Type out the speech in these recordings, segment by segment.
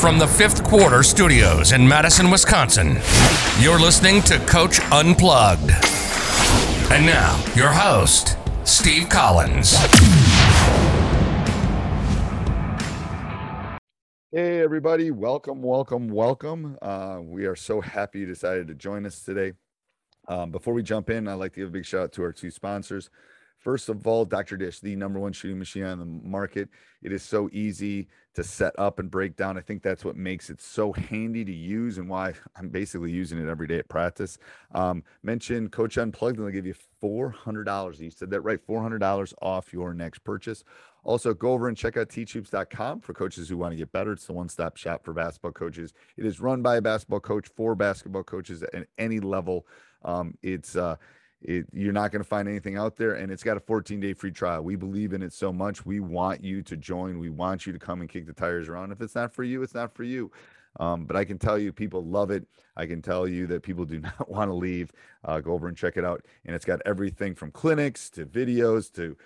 From the 5th Quarter Studios in Madison, Wisconsin, you're listening to Coach Unplugged. And now, your host, Steve Collins. Hey, everybody. Welcome. We are so happy you decided to join us today. Before we jump in, I'd like to give a big shout out to our two sponsors. First of all, Dr. Dish, the number one shooting machine on the market. It is so easy to set up and break down. I think that's what makes it so handy to use and why I'm basically using it every day at practice. Mention Coach Unplugged and they'll give you $400. You said that right, $400 off your next purchase. Also, go over and check out teachhoops.com for coaches who want to get better. It's the one-stop shop for basketball coaches. It is run by a basketball coach for basketball coaches at any level. You're not going to find anything out there, and it's got a 14-day free trial. We believe in it so much. We want you to join. We want you to come and kick the tires around. If it's not for you, it's not for you. But I can tell you people love it. I can tell you that people do not want to leave. Go over and check it out. And it's got everything from clinics to videos to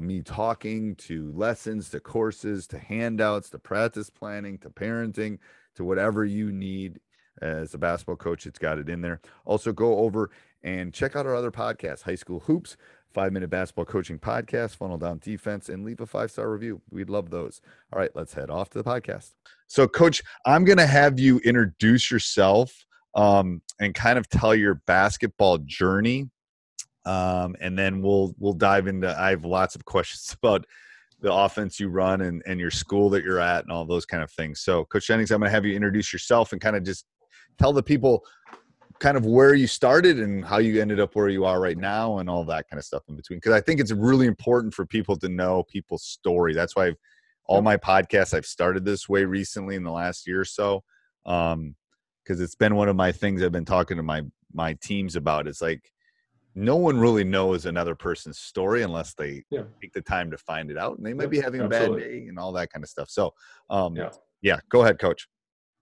me talking, to lessons, to courses, to handouts, to practice planning, to parenting, to whatever you need as a basketball coach. It's got it in there. Also, go over and check out our other podcasts, High School Hoops, 5-Minute Basketball Coaching Podcast, Funnel Down Defense, and leave a 5-star review. We'd love those. All right, let's head off to the podcast. So, Coach, I'm going to have you introduce yourself and kind of tell your basketball journey, and then we'll dive into – I have lots of questions about the offense you run and your school that you're at and all those kind of things. So, Coach Jennings, I'm going to have you introduce yourself and kind of just tell the people – kind of where you started and how you ended up where you are right now and all that kind of stuff in between. Because I think it's really important for people to know people's story. That's why all my podcasts, I've started this way recently in the last year or so. Because it's been one of my things I've been talking to my teams about. It's like, no one really knows another person's story unless they take the time to find it out. And they might be having a bad day and all that kind of stuff. So go ahead, Coach.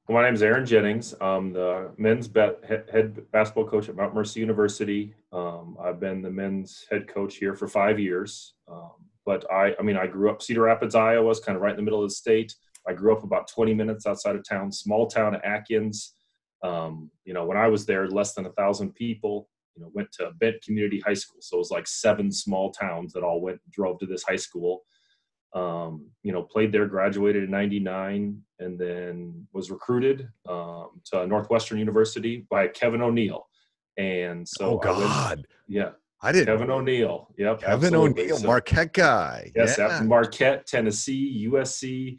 My name is Aaron Jennings. I'm the men's head basketball coach at Mount Mercy University. I've been the men's head coach here for 5 years. But I grew up Cedar Rapids, Iowa, kind of right in the middle of the state. I grew up about 20 minutes outside of town, small town at Atkins. When I was there, less than 1,000 people, went to Benton Community High School. So it was like 7 small towns that all drove to this high school. Played there, graduated in 99, and then was recruited to Northwestern University by Kevin O'Neill. And so Kevin O'Neill. Yep. Kevin O'Neill, so, Marquette guy. Yes. Yeah. After Marquette, Tennessee, USC. He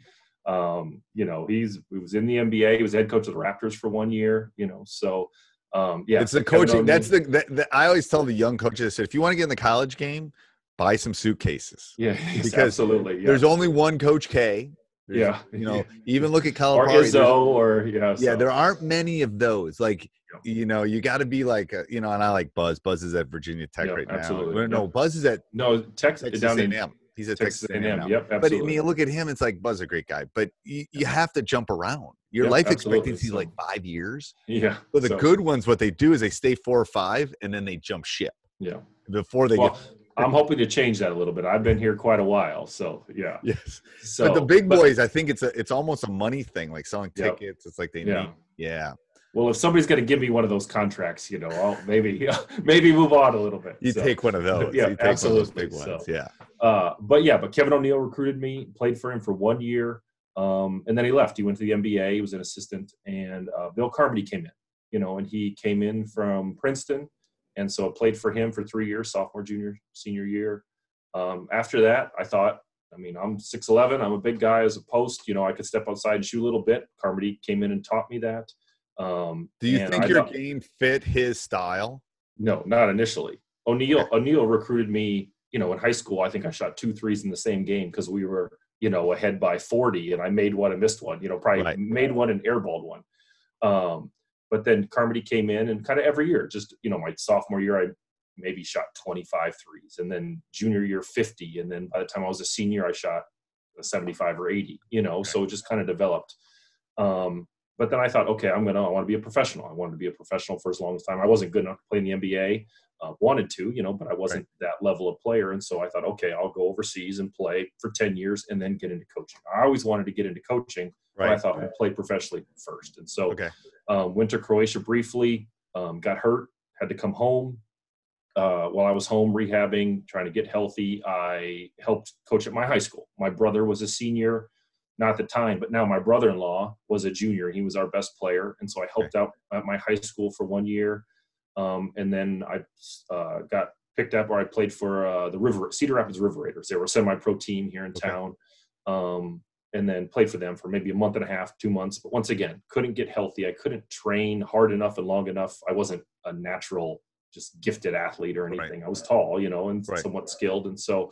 was in the NBA. He was head coach of the Raptors for 1 year, It's the coaching. That's the I always tell the young coaches, if you want to get in the college game, buy some suitcases. Yeah, because absolutely. Yeah. There's only one Coach K. Even look at Calipari. Or Izzo, there aren't many of those. You got to be and I like Buzz. Buzz is at Virginia Tech right now. Absolutely. No, Buzz is at Texas down A&M. He's at Texas A&M. Yep, absolutely. But you look at him, it's like Buzz is a great guy. But you have to jump around. Your life expectancy is 5 years. Yeah. So the good ones, what they do is they stay 4 or 5, and then they jump ship. Yeah. Before they get – I'm hoping to change that a little bit. I've been here quite a while, so yeah. Yes. So, but the big boys, I think it's almost a money thing, like selling tickets. It's like they need. Yeah. Well, if somebody's going to give me one of those contracts, I'll maybe move on a little bit. You take one of those. Yeah, absolutely. One of those big ones. So, yeah. But Kevin O'Neill recruited me, played for him for 1 year, and then he left. He went to the NBA. He was an assistant, and Bill Carmody came in. And he came in from Princeton. And so I played for him for 3 years, sophomore, junior, senior year. After that, I thought, I'm 6'11", I'm a big guy as a post. I could step outside and shoot a little bit. Carmody came in and taught me that. Do you think your game fit his style? No, not initially. O'Neill recruited me, in high school. I think I shot 2 threes in the same game because we were, you know, ahead by 40, and I made one and missed one, you know, probably right. Made one and airballed one. But then Carmody came in, and kind of every year, just, you know, my sophomore year, I maybe shot 25 threes, and then junior year 50. And then by the time I was a senior, I shot 75 or 80, you know, so it just kind of developed. But then I thought, okay, I want to be a professional. I wanted to be a professional for as long as time. I wasn't good enough to play in the NBA, wanted to, you know, but I wasn't that level of player. And so I thought, okay, I'll go overseas and play for 10 years and then get into coaching. I always wanted to get into coaching, but I thought I'd play professionally first. And so went to Croatia briefly, got hurt, had to come home. While I was home rehabbing, trying to get healthy, I helped coach at my high school. My brother was a senior, not at the time, but now my brother-in-law was a junior. He was our best player. And so I helped out at my high school for 1 year. And then I got picked up, or I played for Cedar Rapids River Raiders. They were a semi-pro team here in town. And then played for them for maybe a month and a half, 2 months. But once again, couldn't get healthy. I couldn't train hard enough and long enough. I wasn't a natural just gifted athlete or anything. I was tall, you know, and somewhat skilled. And so,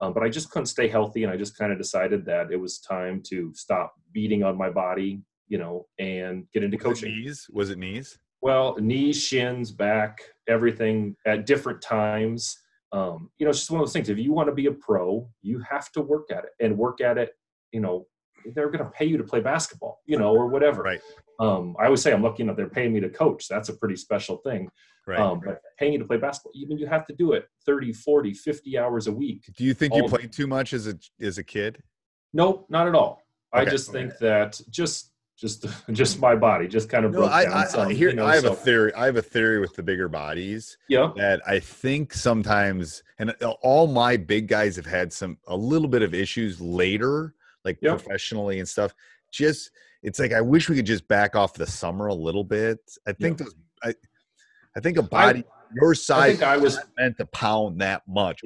but I just couldn't stay healthy. And I just kind of decided that it was time to stop beating on my body, you know, and get into coaching. Was it knees? Well, knees, shins, back, everything at different times. You know, it's just one of those things. If you want to be a pro, you have to work at it and work at it. You know, they're going to pay you to play basketball, you know, or whatever. I always say I'm lucky enough they're paying me to coach. That's a pretty special thing. But paying you to play basketball, even you have to do it 30, 40, 50 hours a week. Do you think you played too much as a kid? Nope, not at all. Okay. I just think that just my body just kind of broke down. I have a theory. I have a theory with the bigger bodies. That I think sometimes, and all my big guys have had a little bit of issues later, like professionally and stuff. It's like I wish we could just back off the summer a little bit. I think I think a body your size was not meant to pound that much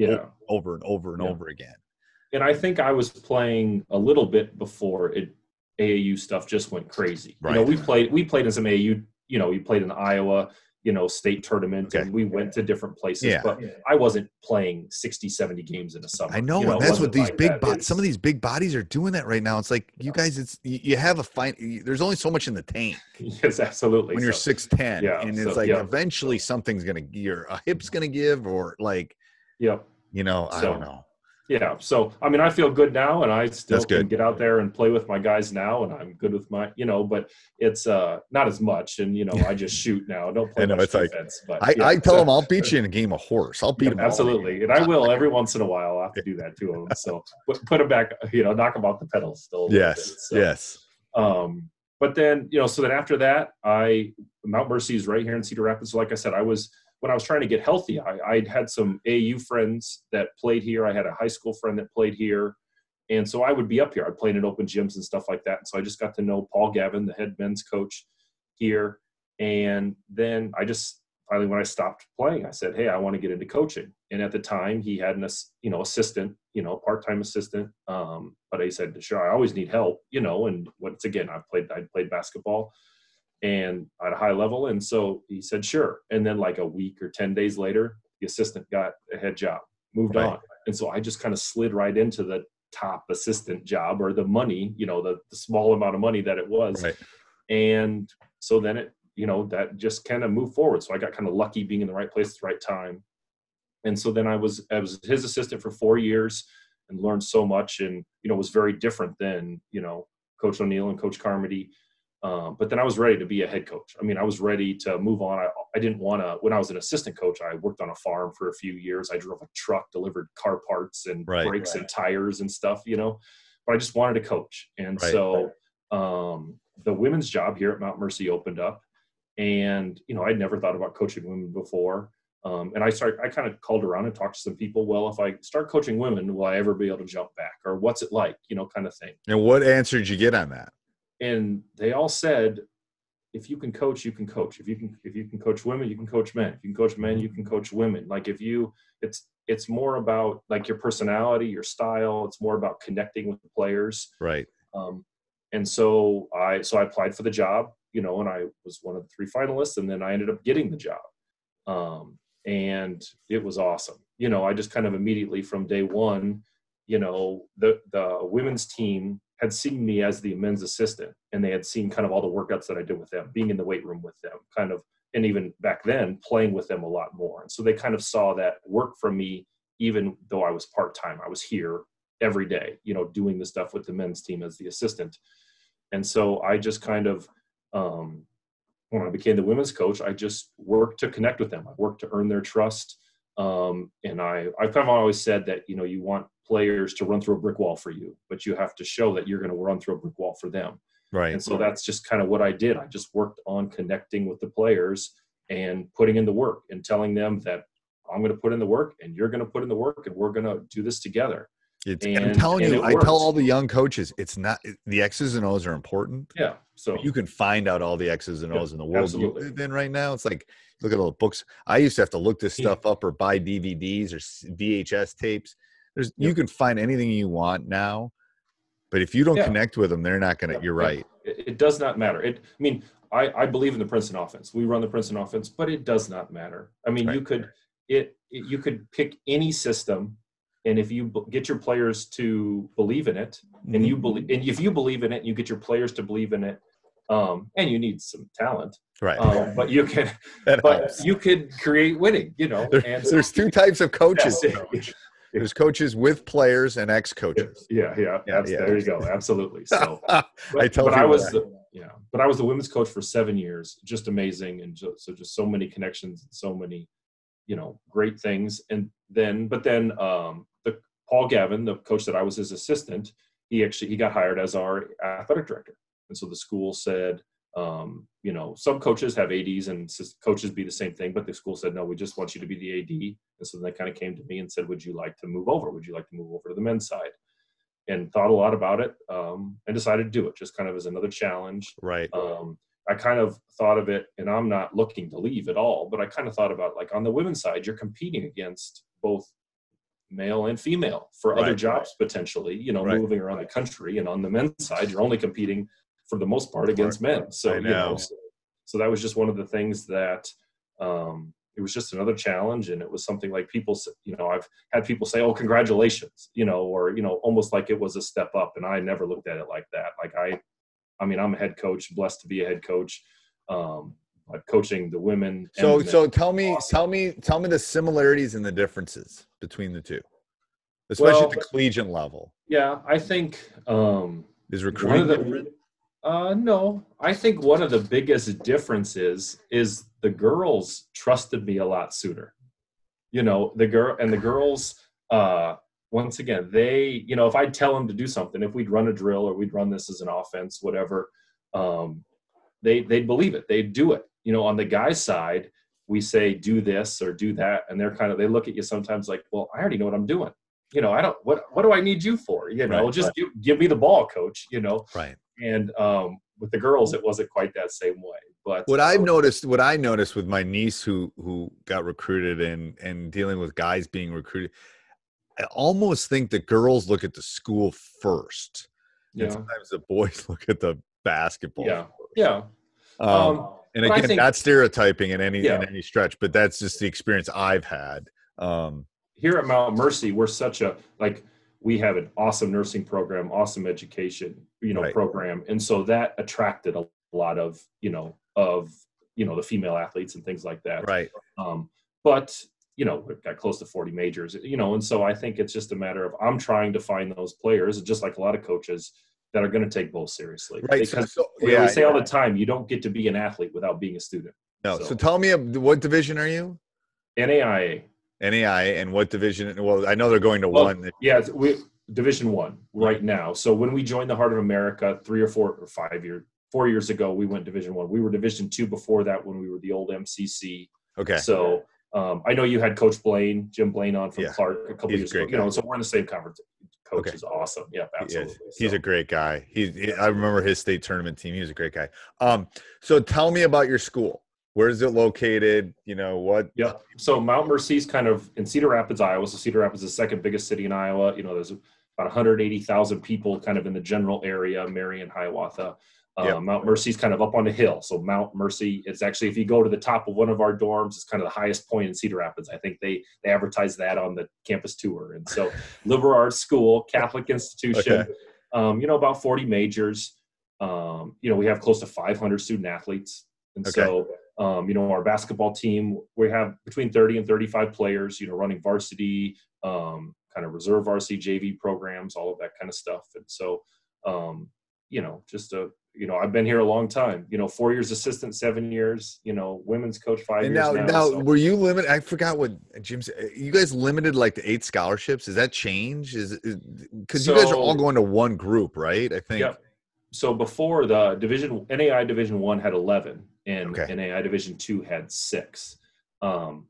over and over and over again. And I think I was playing a little bit before AAU stuff just went crazy. You know, we played in some AAU, you know, we played in the Iowa, you know, state tournament, and we went to different places, but I wasn't playing 60, 70 games in a summer. I know, and that's what these some of these big bodies are doing that right now. It's like, you guys, you have a fine, there's only so much in the tank. Yes, absolutely. When you're 6'10", and it's eventually something's going to, a hip's going to give, or like, you know, I don't know. Yeah. So, I mean, I feel good now, and I still can get out there and play with my guys now, and I'm good with my, you know, but it's not as much. And, you know, I just shoot now. Don't play much defense. Like, but, I tell them I'll beat you in a game of horse. I'll beat them. Absolutely. And I will every once in a while. I'll have to do that to them. So put them back, you know, knock them off the pedal still. Yes. But then, you know, so then after that, Mount Mercy is right here in Cedar Rapids. So like I said, when I was trying to get healthy, I'd had some AU friends that played here. I had a high school friend that played here. And so I would be up here. I'd play in open gyms and stuff like that. And so I just got to know Paul Gavin, the head men's coach here. And then I just finally, when I stopped playing, I said, hey, I want to get into coaching. And at the time he had an, you know, assistant, you know, part-time assistant. But I said, sure, I always need help, you know, and once again, I played basketball and at a high level. And so he said, sure. And then like a week or 10 days later, the assistant got a head job, moved on. And so I just kind of slid right into the top assistant job, or the money, you know, the small amount of money that it was. And so then it, you know, that just kind of moved forward. So I got kind of lucky being in the right place at the right time. And so then I was his assistant for 4 years and learned so much, and, you know, was very different than, you know, Coach O'Neill and Coach Carmody. But then I was ready to be a head coach. I mean, I was ready to move on. I didn't want to, when I was an assistant coach, I worked on a farm for a few years. I drove a truck, delivered car parts and brakes and tires and stuff, you know, but I just wanted to coach. And so, the women's job here at Mount Mercy opened up, and, you know, I'd never thought about coaching women before. And I kind of called around and talked to some people. Well, if I start coaching women, will I ever be able to jump back, or what's it like, you know, kind of thing. And what answer did you get on that? And they all said, if you can coach, you can coach. If you can coach women, you can coach men. If you can coach men, you can coach women. Like it's more about like your personality, your style. It's more about connecting with the players. And so I applied for the job, you know, and I was one of the three finalists, and then I ended up getting the job. And it was awesome. You know, I just kind of immediately from day one you know, the women's team had seen me as the men's assistant, and they had seen kind of all the workouts that I did with them, being in the weight room with them, kind of, and even back then playing with them a lot more. And so they kind of saw that work from me, even though I was part-time. I was here every day, you know, doing the stuff with the men's team as the assistant. And so I just kind of, when I became the women's coach, I just worked to connect with them. I worked to earn their trust. And I've kind of always said that, you know, you want players to run through a brick wall for you, but you have to show that you're going to run through a brick wall for them. Right. And so that's just kind of what I did. I just worked on connecting with the players and putting in the work and telling them that I'm going to put in the work and you're going to put in the work and we're going to do this together. I'm telling you, I tell all the young coaches, it's not, the X's and O's are important. Yeah. So you can find out all the X's and O's in the world. Absolutely. Then right now, it's like, look at all the books. I used to have to look this stuff up or buy DVDs or VHS tapes. You can find anything you want now, but if you don't connect with them, they're not going to, you're right. It does not matter. I mean, I believe in the Princeton offense. We run the Princeton offense, but it does not matter. I mean, you could pick any system. And if you get your players to believe in it, and you get your players to believe in it, and you need some talent, right? But you can, you could create winning, you know. There's two types of coaches. Yeah. There's coaches with players and ex-coaches. Yeah. There you go. Absolutely. So, I was the women's coach for 7 years. Just amazing, and just so many connections, and so many, you know, great things, but then Paul Gavin, the coach that I was his assistant, he got hired as our athletic director. And so the school said, you know, some coaches have ADs and coaches be the same thing, but the school said, no, we just want you to be the AD. And so then they kind of came to me and said, would you like to move over? Would you like to move over to the men's side? And thought a lot about it, and decided to do it just kind of as another challenge. Right. I kind of thought of it, and I'm not looking to leave at all, but I kind of thought about, like, on the women's side, you're competing against both male and female for other jobs, potentially, you know, moving around the country. And on the men's side, you're only competing for the most part against men. So, you know, so that was just one of the things that, it was just another challenge. And it was something like people, you know, I've had people say, oh, congratulations, you know, or, you know, almost like it was a step up. And I never looked at it like that. Like I mean, I'm a head coach, blessed to be a head coach, coaching the women. So tell me the similarities and the differences between the two, especially at the collegiate level. Yeah, I think is recruiting different? No, I think one of the biggest differences is the girls trusted me a lot sooner. You know, the girls. Once again, they, you know, if I tell them to do something, if we'd run a drill or we'd run this as an offense, whatever, they'd believe it. They'd do it. You know, on the guy's side, we say, do this or do that. And they're kind of, they look at you sometimes like, well, I already know what I'm doing. You know, I don't, what do I need you for? You know, give me the ball, coach, you know? Right. And with the girls, it wasn't quite that same way. But what I noticed with my niece who got recruited and dealing with guys being recruited, I almost think the girls look at the school first. Yeah. And sometimes the boys look at the basketball. Yeah. First. Yeah. And again, I think, not stereotyping in any stretch, but that's just the experience I've had. Here at Mount Mercy, we're we have an awesome nursing program, awesome education, you know, program. And so that attracted a lot of the female athletes and things like that. Right. But you know, we've got close to 40 majors, you know, and so I think it's just a matter of I'm trying to find those players, just like a lot of coaches, that are going to take both seriously. Right. Because we say all the time, you don't get to be an athlete without being a student. No. So tell me, what division are you? NAIA. NAIA, and what division? Well, I know they're going to one. Yeah, Division One right now. So when we joined the Heart of America 4 years ago, we went Division One. We were Division Two before that when we were the old MCC. Okay. So. I know you had Coach Jim Blaine on from Clark a couple years ago, you know, so we're in the same conference. Coach is awesome. Yeah, absolutely. He's a great guy. I remember his state tournament team. He was a great guy. So tell me about your school. Where is it located? You know, what? Yeah. So Mount Mercy's kind of in Cedar Rapids, Iowa. So Cedar Rapids is the second biggest city in Iowa. You know, there's about 180,000 people kind of in the general area, Marion, Hiawatha. Yep. Mount Mercy's kind of up on a hill. So Mount Mercy, it's actually, if you go to the top of one of our dorms, it's kind of the highest point in Cedar Rapids. I think they advertise that on the campus tour. And so liberal arts school, Catholic institution, okay. About 40 majors. We have close to 500 student athletes. And okay. so, our basketball team, we have between 30 and 35 players, running varsity, kind of reserve varsity, JV programs, all of that kind of stuff. And so, I've been here a long time, 4 years assistant, 7 years, women's coach, 5 years. Now, were you limited? I forgot what Jim said. You guys limited like the 8 scholarships. Does that change? Because you guys are all going to one group, right? I think. Yeah. So before the NAIA Division I had 11 and okay. NAIA Division II had 6. And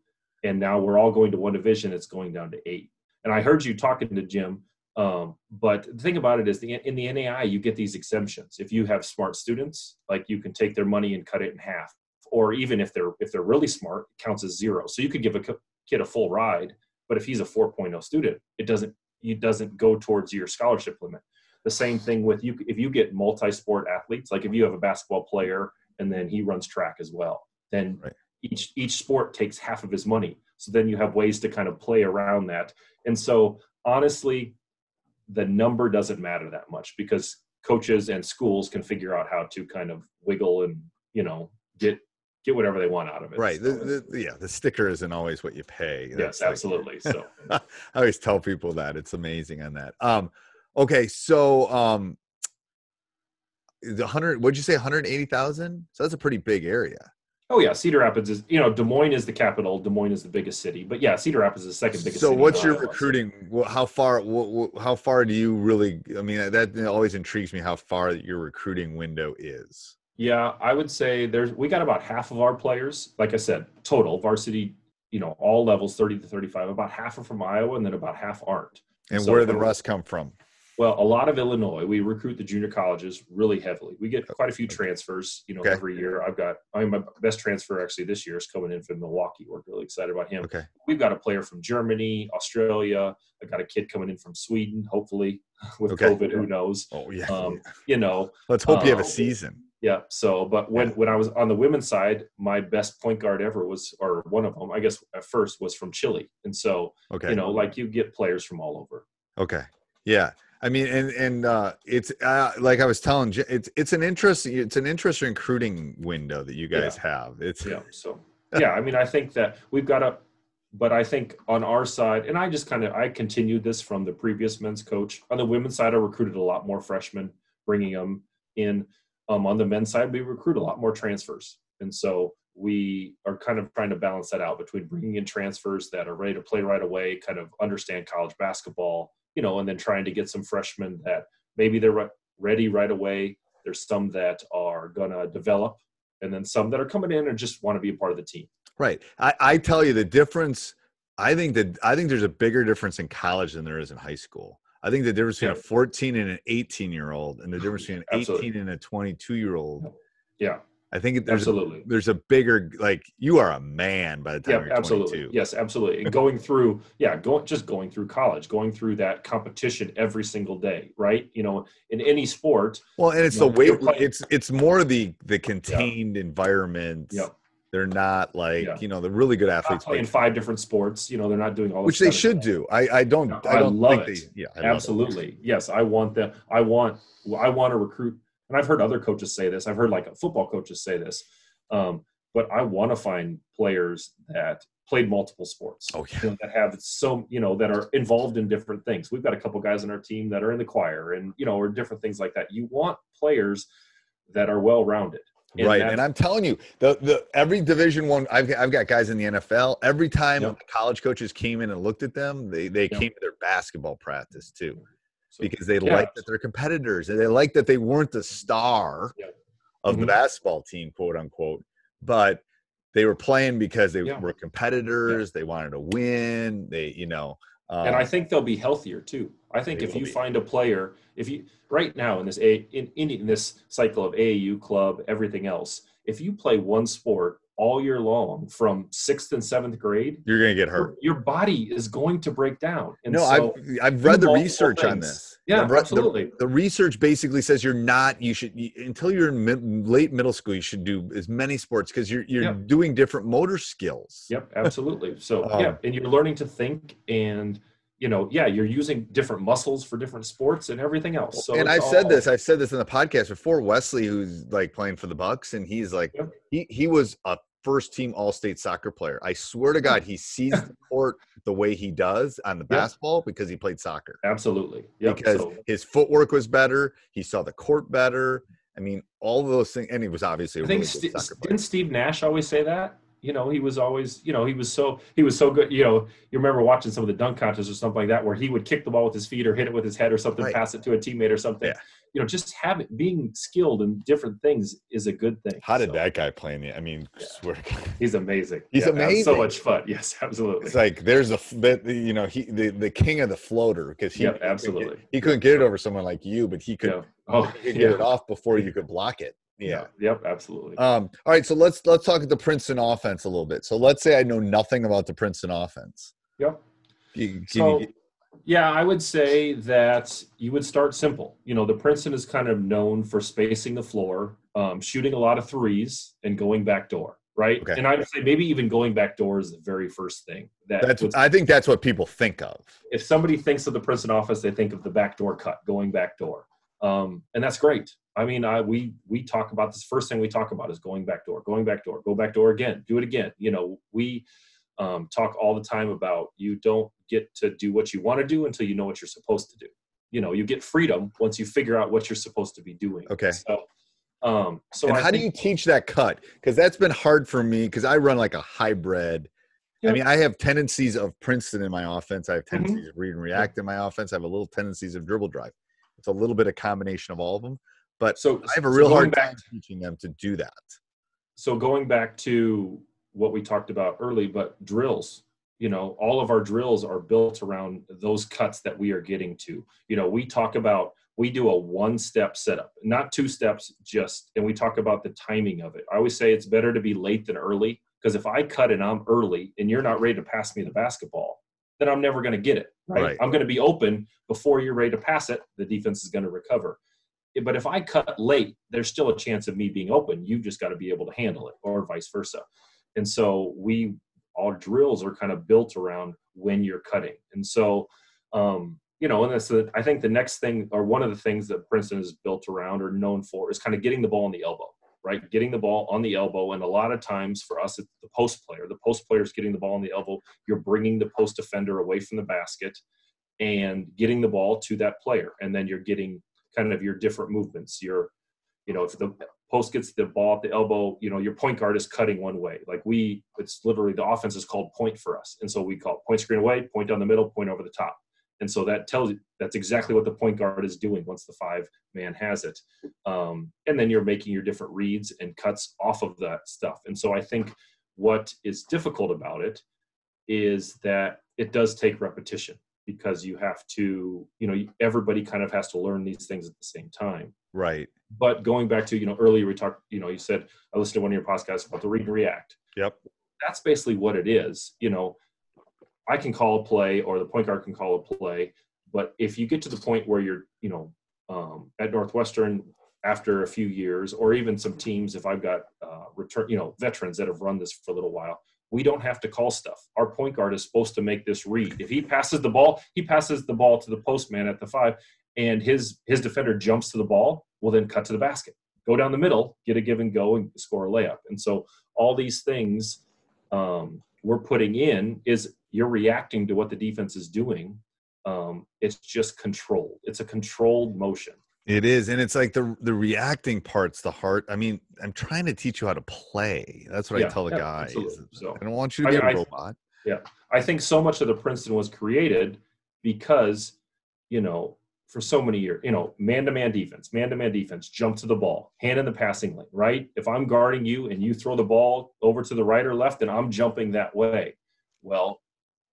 now we're all going to one division. It's going down to 8. And I heard you talking to Jim. But the thing about it is in the NAIA, you get these exemptions. If you have smart students, like you can take their money and cut it in half, or even if they're really smart, it counts as 0. So you could give a kid a full ride, but if he's a 4.0 student, it doesn't go towards your scholarship limit. The same thing with you. If you get multi-sport athletes, like if you have a basketball player and then he runs track as well, then right. each sport takes half of his money. So then you have ways to kind of play around that. And so honestly, the number doesn't matter that much because coaches and schools can figure out how to kind of wiggle and, get whatever they want out of it. Right. So the sticker isn't always what you pay. That's yes, absolutely. So I always tell people that. It's amazing on that. Okay. So what'd you say? 180,000? So that's a pretty big area. Oh yeah. Cedar Rapids is, Des Moines is the capital. Des Moines is the biggest city, but yeah, Cedar Rapids is the second biggest city. So what's your recruiting? How far do you really, that always intrigues me how far your recruiting window is. Yeah. I would say we got about half of our players, like I said, total varsity, all levels, 30 to 35, about half are from Iowa and then about half aren't. And so where do the rest come from? Well, a lot of Illinois. We recruit the junior colleges really heavily. We get quite a few transfers, okay. every year. My best transfer actually this year is coming in from Milwaukee. We're really excited about him. Okay. We've got a player from Germany, Australia. I got a kid coming in from Sweden, hopefully with okay. COVID, who knows? Oh yeah. Let's hope you have a season. Yeah. So, but when I was on the women's side, my best point guard ever was from Chile. And so, okay. You get players from all over. Okay. Yeah. It's like I was telling you, it's an interesting recruiting window that you guys yeah. have. It's yeah. So yeah, I think that we've got but I think on our side, and I continued this from the previous men's coach. On the women's side, I recruited a lot more freshmen, bringing them in. On the men's side, we recruit a lot more transfers, and so we are kind of trying to balance that out between bringing in transfers that are ready to play right away, kind of understand college basketball. And then trying to get some freshmen that maybe they're ready right away. There's some that are going to develop and then some that are coming in and just want to be a part of the team. Right. I tell you the difference. I think there's a bigger difference in college than there is in high school. I think the difference between yeah. a 14 and an 18-year-old and the difference between an absolutely. 18 and a 22-year-old. Yeah. I think there's a bigger, you are a man by the time you're 22. Absolutely. Yes, absolutely. And going through college, going through that competition every single day, right? In any sport. Well, and it's it's more the contained yeah. environment. Yep. They're not yeah. The really good athletes playing 5 different sports. They're not doing all this, which they should do. I love it. Yeah, absolutely. Yes, I want them. I want to recruit. And I've heard other coaches say this. I've heard football coaches say this, but I want to find players that played multiple sports. Oh yeah, that have that are involved in different things. We've got a couple guys on our team that are in the choir and or different things like that. You want players that are well-rounded, right? And I'm telling you, the every Division I, I've got guys in the NFL. Every time yep. the college coaches came in and looked at them, they yep. came to their basketball practice too. Because they yeah. liked that they're competitors and they liked that they weren't the star yeah. of mm-hmm. the basketball team, quote unquote, but they were playing because they yeah. were competitors. Yeah. They wanted to win. And I think they'll be healthier too. I think if you find a player, right now in this in this cycle of AAU club, everything else, if you play one sport all year long from 6th and 7th grade, you're going to get hurt. Your body is going to break down. And I've read the research on this. Yeah, absolutely. The research basically says until you're in late middle school, you should do as many sports because you're doing different motor skills. Yep, absolutely. So and you're learning to think and you're using different muscles for different sports and everything else. So I've said this in the podcast before. Wesley, who's like playing for the Bucks, and he's like, he was a first-team all-state soccer player. I swear to God, he sees the court the way he does on the basketball because he played soccer. Absolutely. Yep. Because his footwork was better. He saw the court better. I mean, all of those things. And he was obviously a really good soccer player. Didn't Steve Nash always say that? He was always, he was so good. You remember watching some of the dunk contests or something like that, where he would kick the ball with his feet or hit it with his head or something, pass it to a teammate or something. Yeah. Just being skilled in different things is a good thing. How did that guy play in it? I mean, swear. He's amazing. He's amazing. So much fun. Yes, absolutely. It's like there's the king of the floater because he couldn't get it over someone like you, but he could get it off before you could block it. Yeah. Yep. Absolutely. All right. So let's talk about the Princeton offense a little bit. So let's say I know nothing about the Princeton offense. Yep. I would say that you would start simple. The Princeton is kind of known for spacing the floor, shooting a lot of threes, and going backdoor. Right. Okay. And I would say maybe even going backdoor is the very first thing. I think that's what people think of. If somebody thinks of the Princeton offense, they think of the backdoor cut, going backdoor. And that's great. I mean, we talk about this. First thing we talk about is going backdoor, go backdoor again, do it again. We talk all the time about you don't get to do what you want to do until you know what you're supposed to do. You get freedom once you figure out what you're supposed to be doing. Okay. So how do you teach that cut? Because that's been hard for me because I run like a hybrid. I mean, I have tendencies of Princeton in my offense. I have tendencies of read and react in my offense. I have a little tendencies of dribble drive. It's a little bit of combination of all of them. But so I have a real hard time teaching them to do that. So going back to what we talked about early, but drills, all of our drills are built around those cuts that we are getting to. We do a one-step setup, not two steps just, and we talk about the timing of it. I always say it's better to be late than early because if I cut and I'm early and you're not ready to pass me the basketball, then I'm never going to get it. Right? I'm going to be open before you're ready to pass it. The defense is going to recover. But if I cut late, there's still a chance of me being open. You just got to be able to handle it or vice versa. And so all drills are kind of built around when you're cutting. And so, and that's, I think the next thing or one of the things that Princeton is built around or known for is kind of getting the ball on the elbow, right? Getting the ball on the elbow. And a lot of times for us, it's the post player. The post player is getting the ball on the elbow. You're bringing the post defender away from the basket and getting the ball to that player. And then you're getting kind of your different movements. If the post gets the ball at the elbow, your point guard is cutting one way. It's literally the offense is called point for us. And so we call point screen away, point down the middle, point over the top. And so that tells you that's exactly what the point guard is doing once the 5-man has it. And then you're making your different reads and cuts off of that stuff. And so I think what is difficult about it is that it does take repetition. Because you have to, everybody kind of has to learn these things at the same time. Right. But going back to, earlier we talked, you said, I listened to one of your podcasts about the read and react. Yep. That's basically what it is. I can call a play or the point guard can call a play. But if you get to the point where you're, at Northwestern after a few years or even some teams, if I've got veterans that have run this for a little while, we don't have to call stuff. Our point guard is supposed to make this read. If he passes the ball, to the postman at the 5, and his defender jumps to the ball, well, then cut to the basket. Go down the middle, get a give and go, and score a layup. And so all these things we're putting in is you're reacting to what the defense is doing. It's just controlled. It's a controlled motion. It is, and it's like the reacting part's the heart. I mean, I'm trying to teach you how to play. That's what I tell the guys. So, I don't want you to be a robot. I think so much of the Princeton was created because, for so many years, man-to-man defense, jump to the ball, hand in the passing lane, right? If I'm guarding you and you throw the ball over to the right or left, then I'm jumping that way. Well,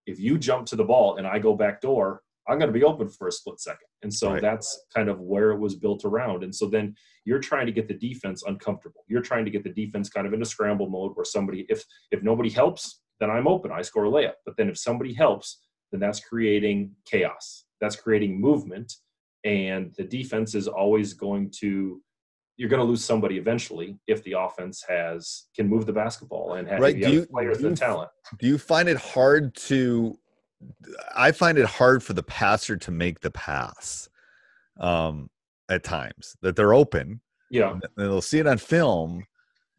if you jump to the ball and I go back door, I'm going to be open for a split second. And so that's kind of where it was built around. And so then you're trying to get the defense uncomfortable. You're trying to get the defense kind of in a scramble mode where somebody, if nobody helps, then I'm open. I score a layup. But then if somebody helps, then that's creating chaos. That's creating movement. And the defense is always going to, you're going to lose somebody eventually if the offense can move the basketball and have the players and talent. Do you find it hard to, I find it hard for the passer to make the pass at times that they're open. Yeah. And they'll see it on film.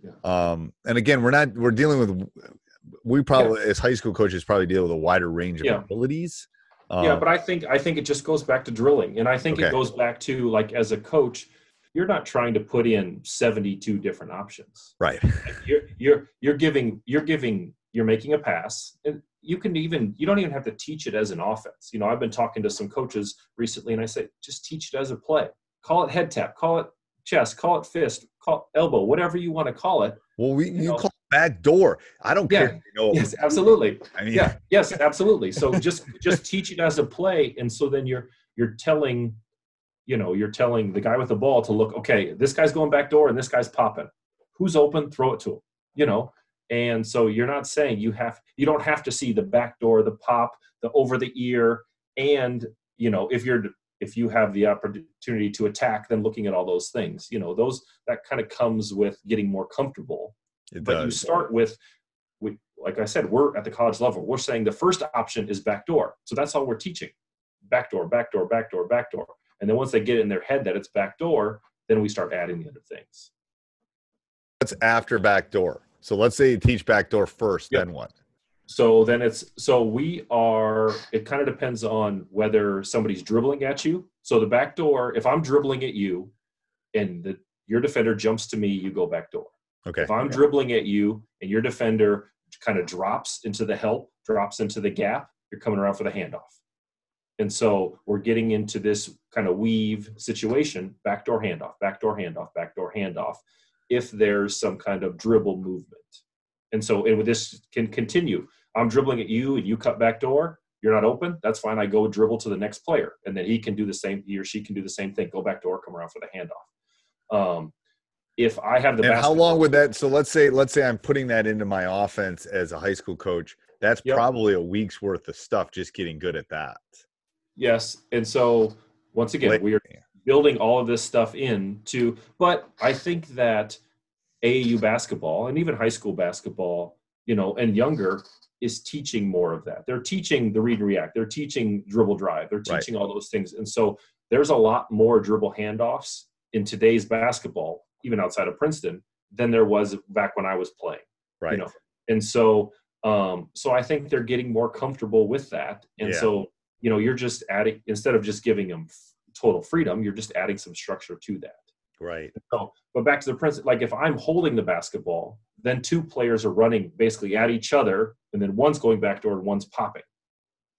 Yeah. And again, we're dealing with, we probably as high school coaches probably deal with a wider range of abilities. But I think it just goes back to drilling. And I think it goes back to, like, as a coach, you're not trying to put in 72 different options. Right. Like you're making a pass, and you don't even have to teach it as an offense. You know, I've been talking to some coaches recently, and I say, just teach it as a play. Call it head tap, call it chest, call it fist, call it elbow, whatever you want to call it. Well, you call it back door. I don't care. Yes, absolutely. I mean, yes, absolutely. So just teach it as a play, and so then you're telling the guy with the ball to look, okay, this guy's going back door and this guy's popping. Who's open? Throw it to him. You know. And so you're not saying you don't have to see the back door, the pop, the over the ear. And, you know, if you have the opportunity to attack, then looking at all those things, you know, that kind of comes with getting more comfortable. But you start with, like I said, we're at the college level. We're saying the first option is back door. So that's all we're teaching. Back door, back door, back door, back door. And then once they get it in their head that it's back door, then we start adding the other things. That's after back door. So let's say you teach backdoor first, then what? So then it kind of depends on whether somebody's dribbling at you. So the backdoor, if I'm dribbling at you and your defender jumps to me, you go backdoor. Okay. If I'm dribbling at you and your defender kind of drops into the help, drops into the gap, you're coming around for the handoff. And so we're getting into this kind of weave situation, backdoor handoff, backdoor handoff, backdoor handoff, if there's some kind of dribble movement. And so this can continue. I'm dribbling at you and you cut back door. You're not open. That's fine. I go dribble to the next player. And then he or she can do the same thing. Go back door, come around for the handoff. If I have the basketball. And how long would that? So let's say I'm putting that into my offense as a high school coach. That's probably a week's worth of stuff, just getting good at that. Yes. And so once again, we are building all of this stuff but I think that AAU basketball and even high school basketball, you know, and younger is teaching more of that. They're teaching the read and react. They're teaching dribble drive. They're teaching all those things. And so there's a lot more dribble handoffs in today's basketball, even outside of Princeton, than there was back when I was playing. Right. You know? And so, so I think they're getting more comfortable with that. And so, you know, you're just adding, instead of just giving them total freedom, you're just adding some structure to that. Right. So, but back to the principle, like if I'm holding the basketball, then two players are running basically at each other, and then one's going back door and one's popping.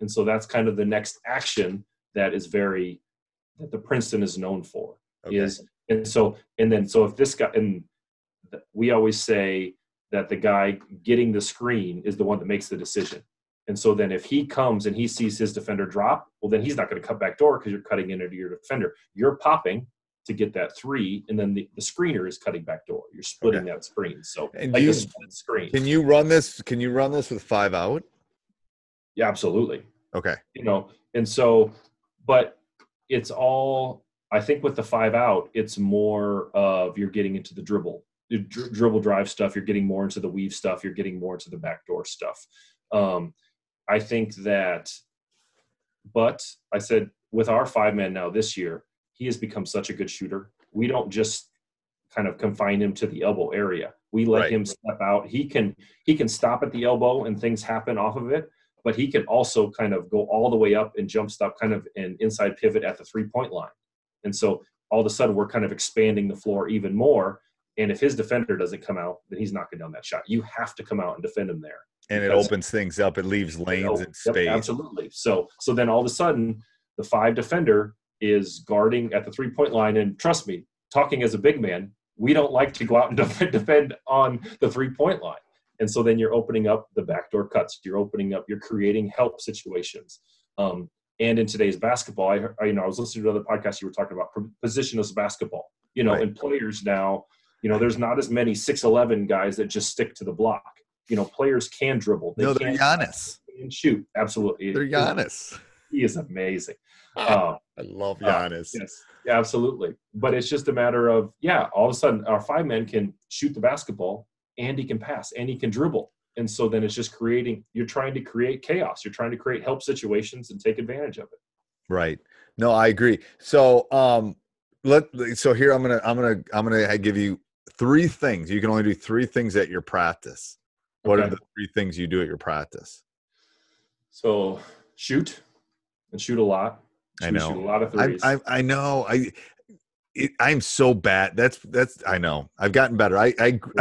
And so that's kind of the next action that the Princeton is known for. Okay. So if this guy, and we always say that the guy getting the screen is the one that makes the decision. And so then if he comes and he sees his defender drop, well, then he's not going to cut back door because you're cutting into your defender. You're popping to get that three, and then the screener is cutting back door. You're splitting that screen. So and like a split screen. Can you run this with five out? Yeah, absolutely. Okay. You know, and so, but it's all, I think with the five out, it's more of you're getting into the dribble drive stuff. You're getting more into the weave stuff. You're getting more into the back door stuff. I think that, but I said with our five-man now this year, he has become such a good shooter. We don't just kind of confine him to the elbow area. We let him step out. He can stop at the elbow and things happen off of it, but he can also kind of go all the way up and jump stop kind of an inside pivot at the three-point line. And so all of a sudden we're kind of expanding the floor even more. And if his defender doesn't come out, then he's knocking down that shot. You have to come out and defend him there. And it opens things up. It leaves lanes and space. Absolutely. So then all of a sudden, the five defender is guarding at the three-point line. And trust me, talking as a big man, we don't like to go out and defend on the three-point line. And so then you're opening up the backdoor cuts. You're creating help situations. and in today's basketball, I was listening to another podcast, you were talking about positionless basketball, right. And players now, there's not as many 6'11" guys that just stick to the block. Players can dribble. They're Giannis. And shoot. Absolutely. They're Giannis. He is amazing. I love Giannis. Yes, absolutely. But it's just a matter of, all of a sudden our five men can shoot the basketball and he can pass and he can dribble. And so then it's just you're trying to create chaos. You're trying to create help situations and take advantage of it. Right. No, I agree. So, here I'm going to give you three things. You can only do three things at your practice. What are the three things you do at your practice? So shoot and shoot a lot. I know. Shoot a lot of threes. I know. I'm so bad. That's I know. I've gotten better. I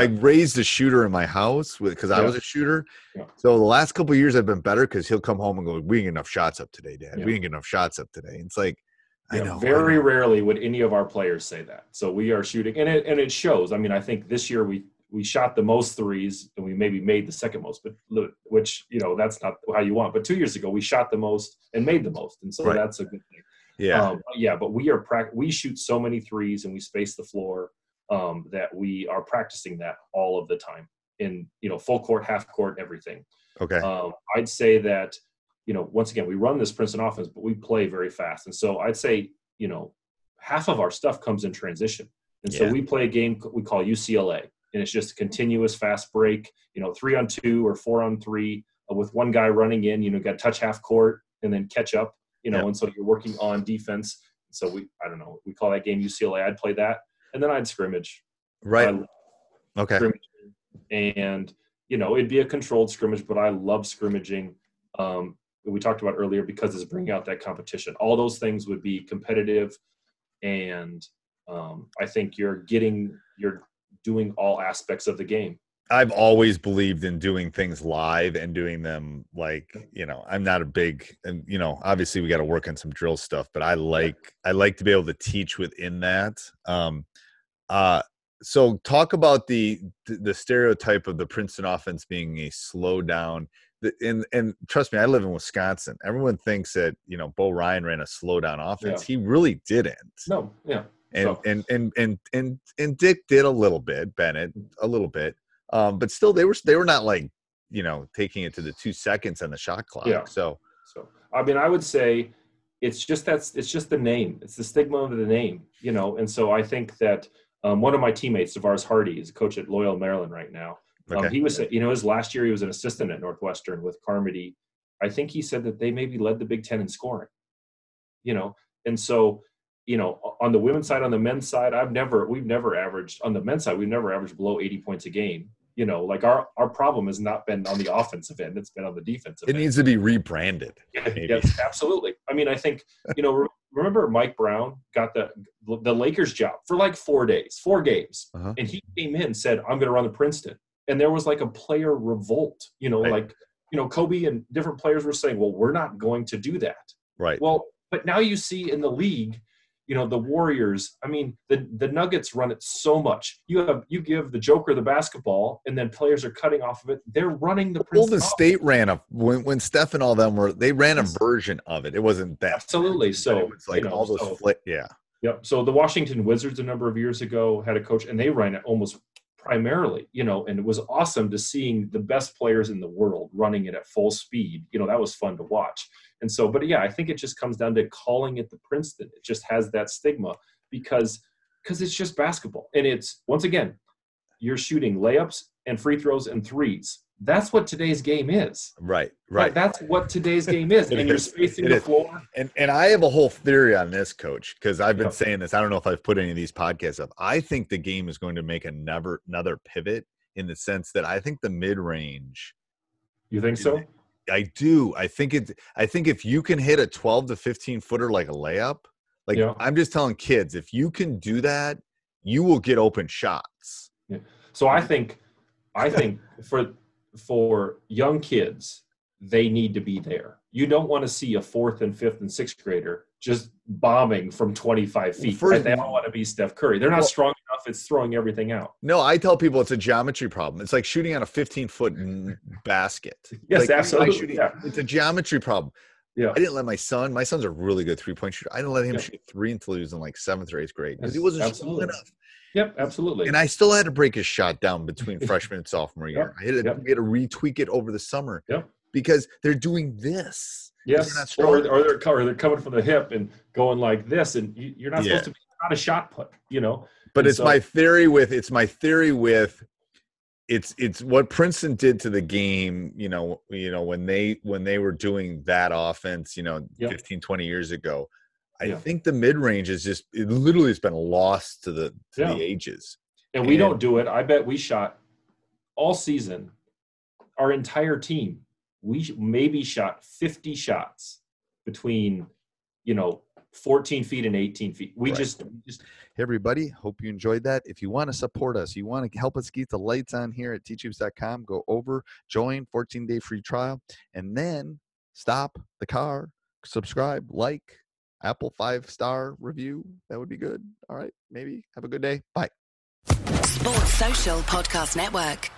raised a shooter in my house because I was a shooter. Yeah. So the last couple of years I've been better because he'll come home and go, "We ain't enough shots up today, Dad. Yeah. We ain't get enough shots up today." And it's like, I know. Very rarely would any of our players say that. So we are shooting, and it shows. I mean, I think this year we shot the most threes and we maybe made the second most, but which that's not how you want. But 2 years ago we shot the most and made the most, and so that's a good thing. But we shoot so many threes and we space the floor that we are practicing that all of the time in full court, half court, everything. Okay. I'd say that once again we run this Princeton offense, but we play very fast, and so I'd say half of our stuff comes in transition, and so we play a game we call UCLA, and it's just a continuous fast break. 3-on-2 or 4-on-3 with one guy running in. Got to touch half court and then catch up. And so you're working on defense. So we call that game UCLA. I'd play that, and then I'd scrimmage. Right. Okay. Scrimmaging. And, it'd be a controlled scrimmage, but I love scrimmaging. We talked about earlier because it's bringing out that competition. All those things would be competitive, and I think you're doing all aspects of the game. I've always believed in doing things live and doing them I'm not a big, and obviously we got to work on some drill stuff, but I like to be able to teach within that. So talk about the stereotype of the Princeton offense being a slow down. And trust me, I live in Wisconsin. Everyone thinks that, Bo Ryan ran a slow down offense. Yeah. He really didn't. No. Yeah. And Dick did a little bit, Bennett a little bit, but still they were not taking it to the 2 seconds on the shot clock. Yeah. So I mean, I would say it's just the name. It's the stigma of the name, And so I think that one of my teammates, DeVars Hardy, is a coach at Loyola Maryland right now. He was his last year he was an assistant at Northwestern with Carmody. I think he said that they maybe led the Big Ten in scoring. And so. On the women's side, on the men's side, we've never averaged below 80 points a game. Our problem has not been on the offensive end. It's been on the defensive end. It needs to be rebranded. Yes, absolutely. I mean, I think, remember Mike Brown got the Lakers job for 4 days, 4 games. Uh-huh. And he came in and said, "I'm going to run the Princeton." And there was a player revolt, right. Kobe and different players were saying, "Well, we're not going to do that." Right. Well, but now you see in the league, the Warriors, I mean, the Nuggets run it so much. You give the Joker the basketball, and then players are cutting off of it. They're running the Princeton. Golden State ran when Steph and all them they ran a version of it. It wasn't that. Absolutely. So it was all those yeah. Yep. So the Washington Wizards a number of years ago had a coach, and they ran it almost primarily, and it was awesome to seeing the best players in the world running it at full speed. That was fun to watch. And so, but I think it just comes down to calling it the Princeton. It just has that stigma because it's just basketball. And it's, once again, you're shooting layups and free throws and threes. That's what today's game is. Right. That's what today's game is. And you're spacing the floor. And I have a whole theory on this, Coach, because I've been saying this. I don't know if I've put any of these podcasts up. I think the game is going to make another pivot in the sense that I think the mid-range. You think so? I do. I think if you can hit a 12 to 15 footer like a layup, I'm just telling kids, if you can do that, you will get open shots. Yeah. So I think for young kids, they need to be there. You don't want to see a 4th and 5th and 6th grader just bombing from 25 feet. Well, they all want to be Steph Curry. They're not strong enough. It's throwing everything out. No, I tell people it's a geometry problem. It's like shooting on a 15-foot basket. Yes, absolutely. It's a geometry problem. Yeah. I didn't let my son's a really good three-point shooter. I didn't let him shoot three until he was in like 7th or 8th grade because he wasn't shooting enough. Yep, absolutely. And I still had to break his shot down between freshman and sophomore year. Yep. I had to retweak it over the summer because they're doing this. Yes, or they're coming from the hip and going like this, and you're not supposed to be not a shot put, you know. But and it's what Princeton did to the game, you know, when they were doing that offense, 15, 20 years ago. I think the mid-range is just – it literally has been lost to the ages. And we don't do it. I bet we shot all season, our entire team. We maybe shot 50 shots between, 14 feet and 18 feet. We just Hey, everybody. Hope you enjoyed that. If you want to support us, you want to help us keep the lights on here at teachhoops.com, go over, join, 14-day free trial, and then stop the car, subscribe, like, Apple 5-star review. That would be good. All right. Maybe. Have a good day. Bye. Sports Social Podcast Network.